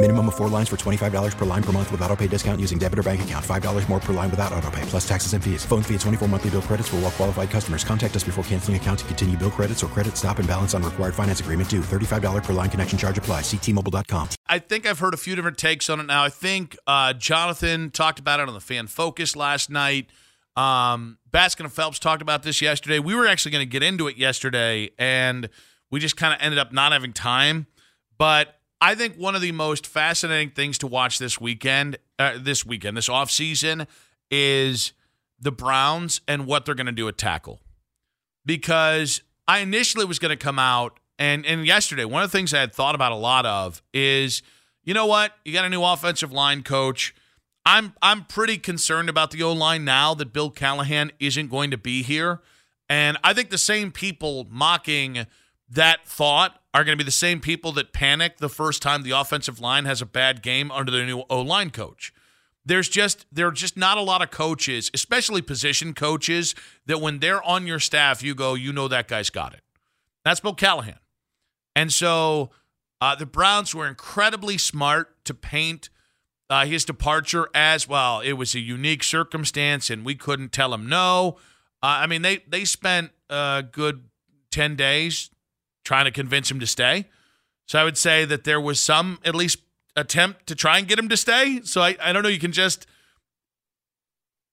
Minimum of 4 lines for $25 per line per month with auto pay discount using debit or bank account. $5 more per line without auto pay, plus taxes and fees. Phone fee at 24 monthly bill credits for all well qualified customers. Contact us before canceling account to continue bill credits or credit stop and balance on required finance agreement due. $35 per line connection charge applies. See T-Mobile.com. I think I've heard a few different takes on it now. I think Jonathan talked about it on the Fan Focus last night. Baskin and Phelps talked about this yesterday. We were actually going to get into it yesterday, and we just kind of ended up not having time. But I think one of the most fascinating things to watch this offseason, is the Browns and what they're going to do at tackle. Because I initially was going to come out, and yesterday, one of the things I had thought about a lot of is, you know what? You got a new offensive line coach. I'm pretty concerned about the O-line now that Bill Callahan isn't going to be here. And I think the same people mocking that thought are going to be the same people that panic the first time the offensive line has a bad game under their new O-line coach. There are just not a lot of coaches, especially position coaches, that when they're on your staff, you go, you know that guy's got it. That's Bill Callahan. And so the Browns were incredibly smart to paint his departure as, well, it was a unique circumstance and we couldn't tell him no. They spent a good 10 days trying to convince him to stay. So I would say that there was some, at least, attempt to try and get him to stay. So I don't know. You can just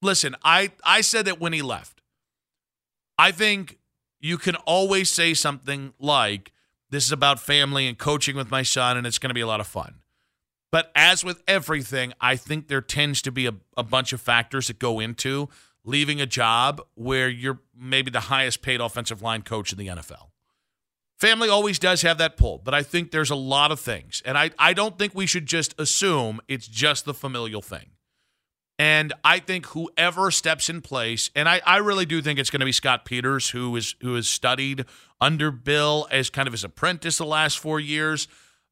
listen. I said that when he left, I think you can always say something like, this is about family and coaching with my son, and it's going to be a lot of fun. But as with everything, I think there tends to be a bunch of factors that go into leaving a job where you're maybe the highest paid offensive line coach in the NFL. Family always does have that pull, but I think there's a lot of things. And I don't think we should just assume it's just the familial thing. And I think whoever steps in place, and I really do think it's going to be Scott Peters, who has studied under Bill as kind of his apprentice the last 4 years.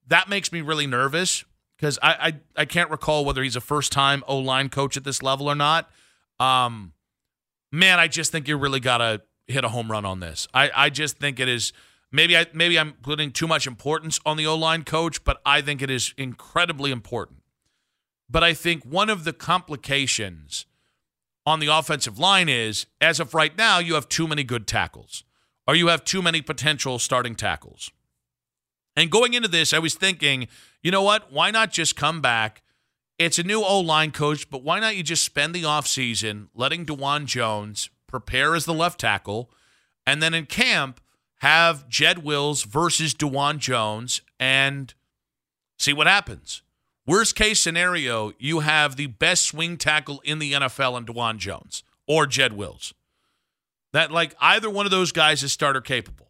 That makes me really nervous because I can't recall whether he's a first-time O-line coach at this level or not. I just think you really got to hit a home run on this. I just think it is... Maybe I'm putting too much importance on the O-line coach, but I think it is incredibly important. But I think one of the complications on the offensive line is, as of right now, you have too many good tackles, or you have too many potential starting tackles. And going into this, I was thinking, you know what? Why not just come back? It's a new O-line coach, but why not you just spend the offseason letting DeJuan Jones prepare as the left tackle, and then in camp, have Jed Wills versus DeJuan Jones and see what happens. Worst case scenario, you have the best swing tackle in the NFL in DeJuan Jones or Jed Wills. That, like, either one of those guys is starter capable.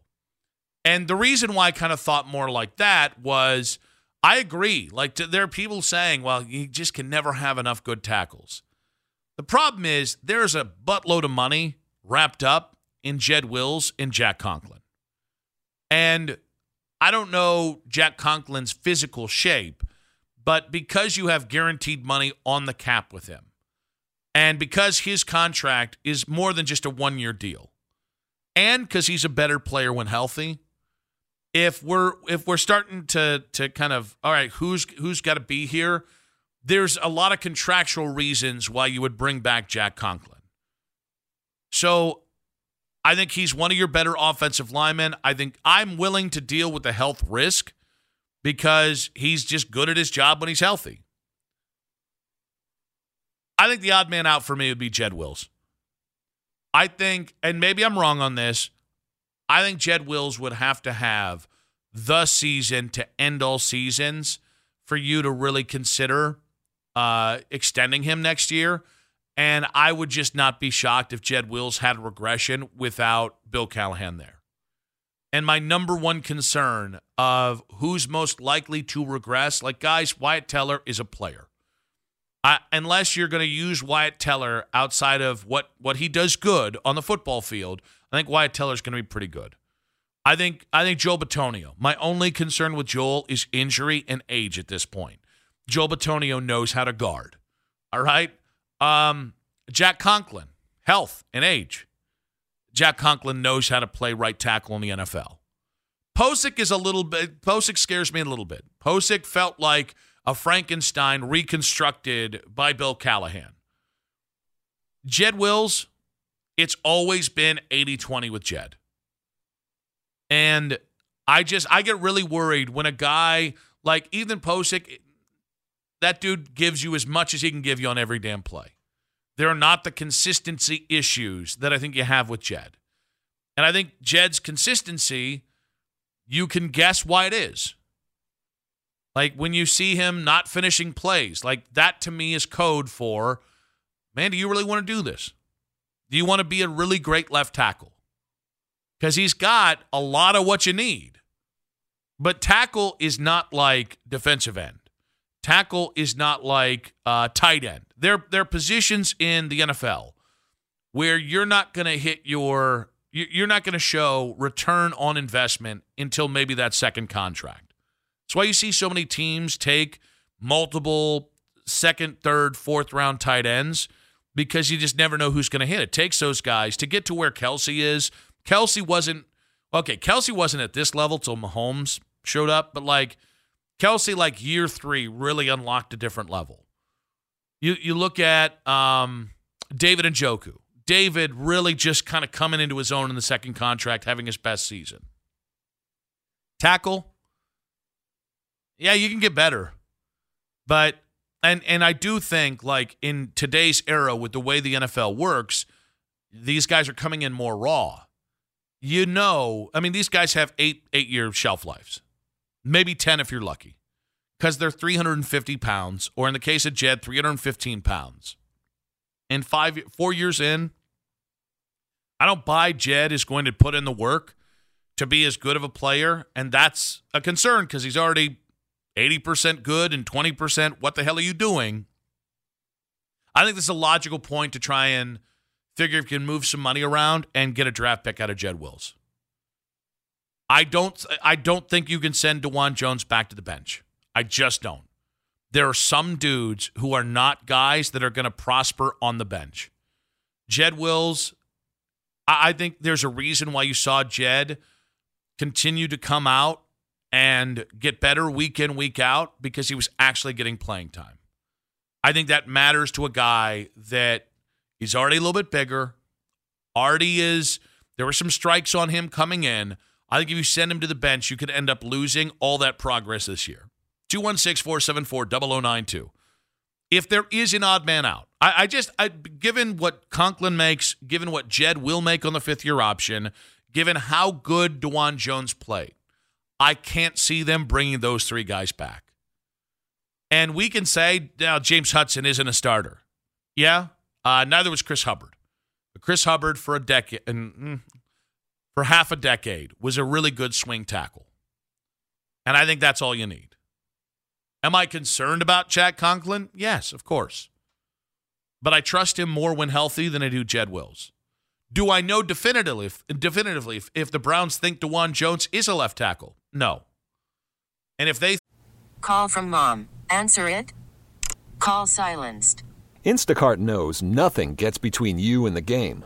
And the reason why I kind of thought more like that was I agree. Like, there are people saying, well, you just can never have enough good tackles. The problem is there's a buttload of money wrapped up in Jed Wills and Jack Conklin. And I don't know Jack Conklin's physical shape, but because you have guaranteed money on the cap with him, and because his contract is more than just a one-year deal, and because he's a better player when healthy, if we're starting to kind of, all right, who's got to be here, there's a lot of contractual reasons why you would bring back Jack Conklin. So I think he's one of your better offensive linemen. I think I'm willing to deal with the health risk because he's just good at his job when he's healthy. I think the odd man out for me would be Jed Wills. I think, and maybe I'm wrong on this, I think Jed Wills would have to have the season to end all seasons for you to really consider extending him next year. And I would just not be shocked if Jed Wills had regression without Bill Callahan there. And my number one concern of who's most likely to regress, like, guys, Wyatt Teller is a player. Unless you're going to use Wyatt Teller outside of what he does good on the football field, I think Wyatt Teller is going to be pretty good. I think Joel Batonio. My only concern with Joel is injury and age at this point. Joel Batonio knows how to guard. All right? Jack Conklin, health and age. Jack Conklin knows how to play right tackle in the NFL. Pocic scares me a little bit. Pocic felt like a Frankenstein reconstructed by Bill Callahan. Jed Wills, it's always been 80-20 with Jed. And I get really worried when a guy like Ethan Pocic, that dude gives you as much as he can give you on every damn play. There are not the consistency issues that I think you have with Jed. And I think Jed's consistency, you can guess why it is. Like, when you see him not finishing plays, like, that to me is code for, man, do you really want to do this? Do you want to be a really great left tackle? Because he's got a lot of what you need. But tackle is not like defensive end. Tackle is not like tight end. They're positions in the NFL where you're not going to you're not going to show return on investment until maybe that second contract. That's why you see so many teams take multiple second, third, fourth round tight ends, because you just never know who's going to hit. It takes those guys to get to where Kelce is. Kelce wasn't at this level till Mahomes showed up, but like Kelce, like year three, really unlocked a different level. You look at David Njoku. David really just kind of coming into his own in the second contract, having his best season. Tackle, yeah, you can get better, but and I do think, like, in today's era with the way the NFL works, these guys are coming in more raw. You know, I mean, these guys have eight-year shelf lives. Maybe 10 if you're lucky, because they're 350 pounds, or in the case of Jed, 315 pounds. And 4 years in, I don't buy Jed is going to put in the work to be as good of a player, and that's a concern because he's already 80% good and 20%. What the hell are you doing? I think this is a logical point to try and figure if you can move some money around and get a draft pick out of Jed Wills. I don't think you can send Dawand Jones back to the bench. I just don't. There are some dudes who are not guys that are going to prosper on the bench. Jed Wills, I think there's a reason why you saw Jed continue to come out and get better week in, week out, because he was actually getting playing time. I think that matters to a guy that is already a little bit bigger, already is. There were some strikes on him coming in. I think if you send him to the bench, you could end up losing all that progress this year. 216-474-0092. If there is an odd man out, I given what Conklin makes, given what Jed will make on the fifth-year option, given how good DeJuan Jones played, I can't see them bringing those three guys back. And we can say, now, James Hudson isn't a starter. Yeah, neither was Chris Hubbard. But Chris Hubbard for a decade and for half a decade, was a really good swing tackle. And I think that's all you need. Am I concerned about Jack Conklin? Yes, of course. But I trust him more when healthy than I do Jed Wills. Do I know definitively if the Browns think DeJuan Jones is a left tackle? No. And if they... Call from mom. Answer it. Call silenced. Instacart knows nothing gets between you and the game.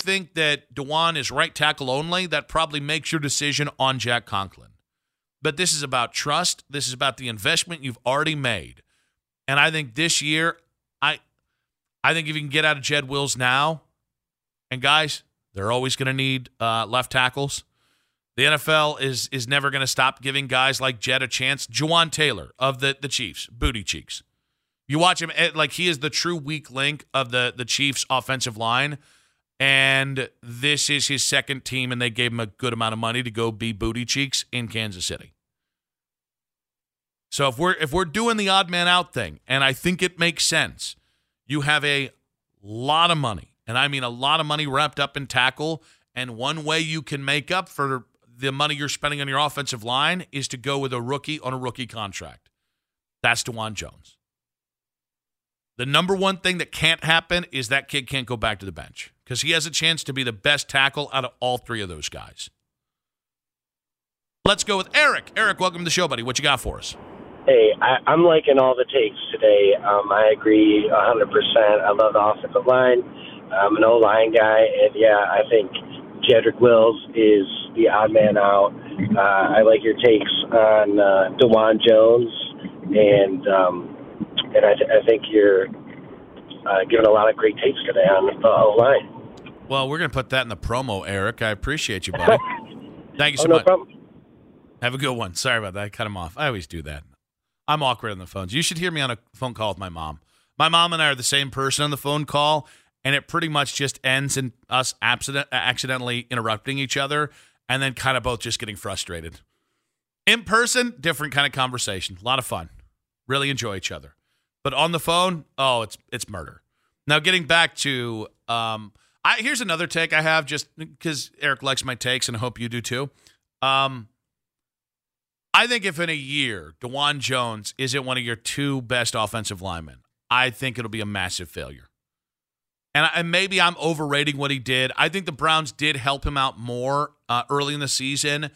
Think that DeJuan is right tackle only? That probably makes your decision on Jack Conklin. But this is about trust. This is about the investment you've already made. And I think this year, I think if you can get out of Jed Wills now. And guys, they're always going to need left tackles. The NFL is never going to stop giving guys like Jed a chance. Juwan Taylor of the Chiefs, booty cheeks. You watch him, like he is the true weak link of the Chiefs' offensive line. And this is his second team, and they gave him a good amount of money to go be booty cheeks in Kansas City. So if we're doing the odd man out thing, and I think it makes sense, you have a lot of money. And I mean a lot of money wrapped up in tackle. And one way you can make up for the money you're spending on your offensive line is to go with a rookie on a rookie contract. That's Dawand Jones. The number one thing that can't happen is that kid can't go back to the bench because he has a chance to be the best tackle out of all three of those guys. Let's go with Eric. Eric, welcome to the show, buddy. What you got for us? Hey, I'm liking all the takes today. I agree 100%. I love the offensive line. I'm an O-line guy, and yeah, I think Jedrick Wills is the odd man out. I like your takes on DeJuan Jones, and I think you're giving a lot of great takes today on the O-line. Well, we're going to put that in the promo, Eric. I appreciate you, buddy. Thank you so much. No problem. Have a good one. Sorry about that. I cut him off. I always do that. I'm awkward on the phones. You should hear me on a phone call with my mom. My mom and I are the same person on the phone call, and it pretty much just ends in us accidentally interrupting each other and then kind of both just getting frustrated. In person, different kind of conversation. A lot of fun. Really enjoy each other. But on the phone, oh, it's murder. Now getting back to, here's another take I have just because Eric likes my takes and I hope you do too. I think if in a year DeJuan Jones isn't one of your two best offensive linemen, I think it'll be a massive failure. And maybe I'm overrating what he did. I think the Browns did help him out more early in the season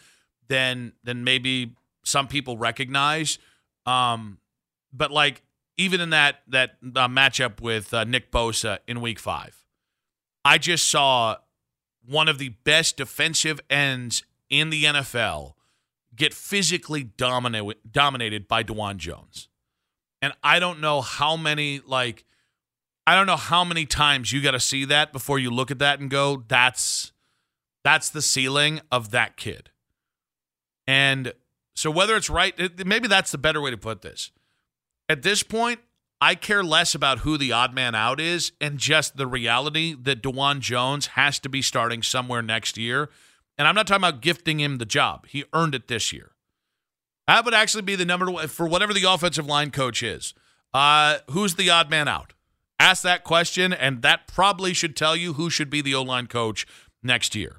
than maybe some people recognize. But like even in that matchup with Nick Bosa in Week 5, I just saw one of the best defensive ends in the NFL get physically dominated by DeJuan Jones. And I don't know how many times you got to see that before you look at that and go, that's the ceiling of that kid. And so whether it's right, maybe that's the better way to put this. At this point, I care less about who the odd man out is and just the reality that DeJuan Jones has to be starting somewhere next year. And I'm not talking about gifting him the job. He earned it this year. That would actually be the number one for whatever the offensive line coach is. Who's the odd man out? Ask that question, and that probably should tell you who should be the O-line coach next year.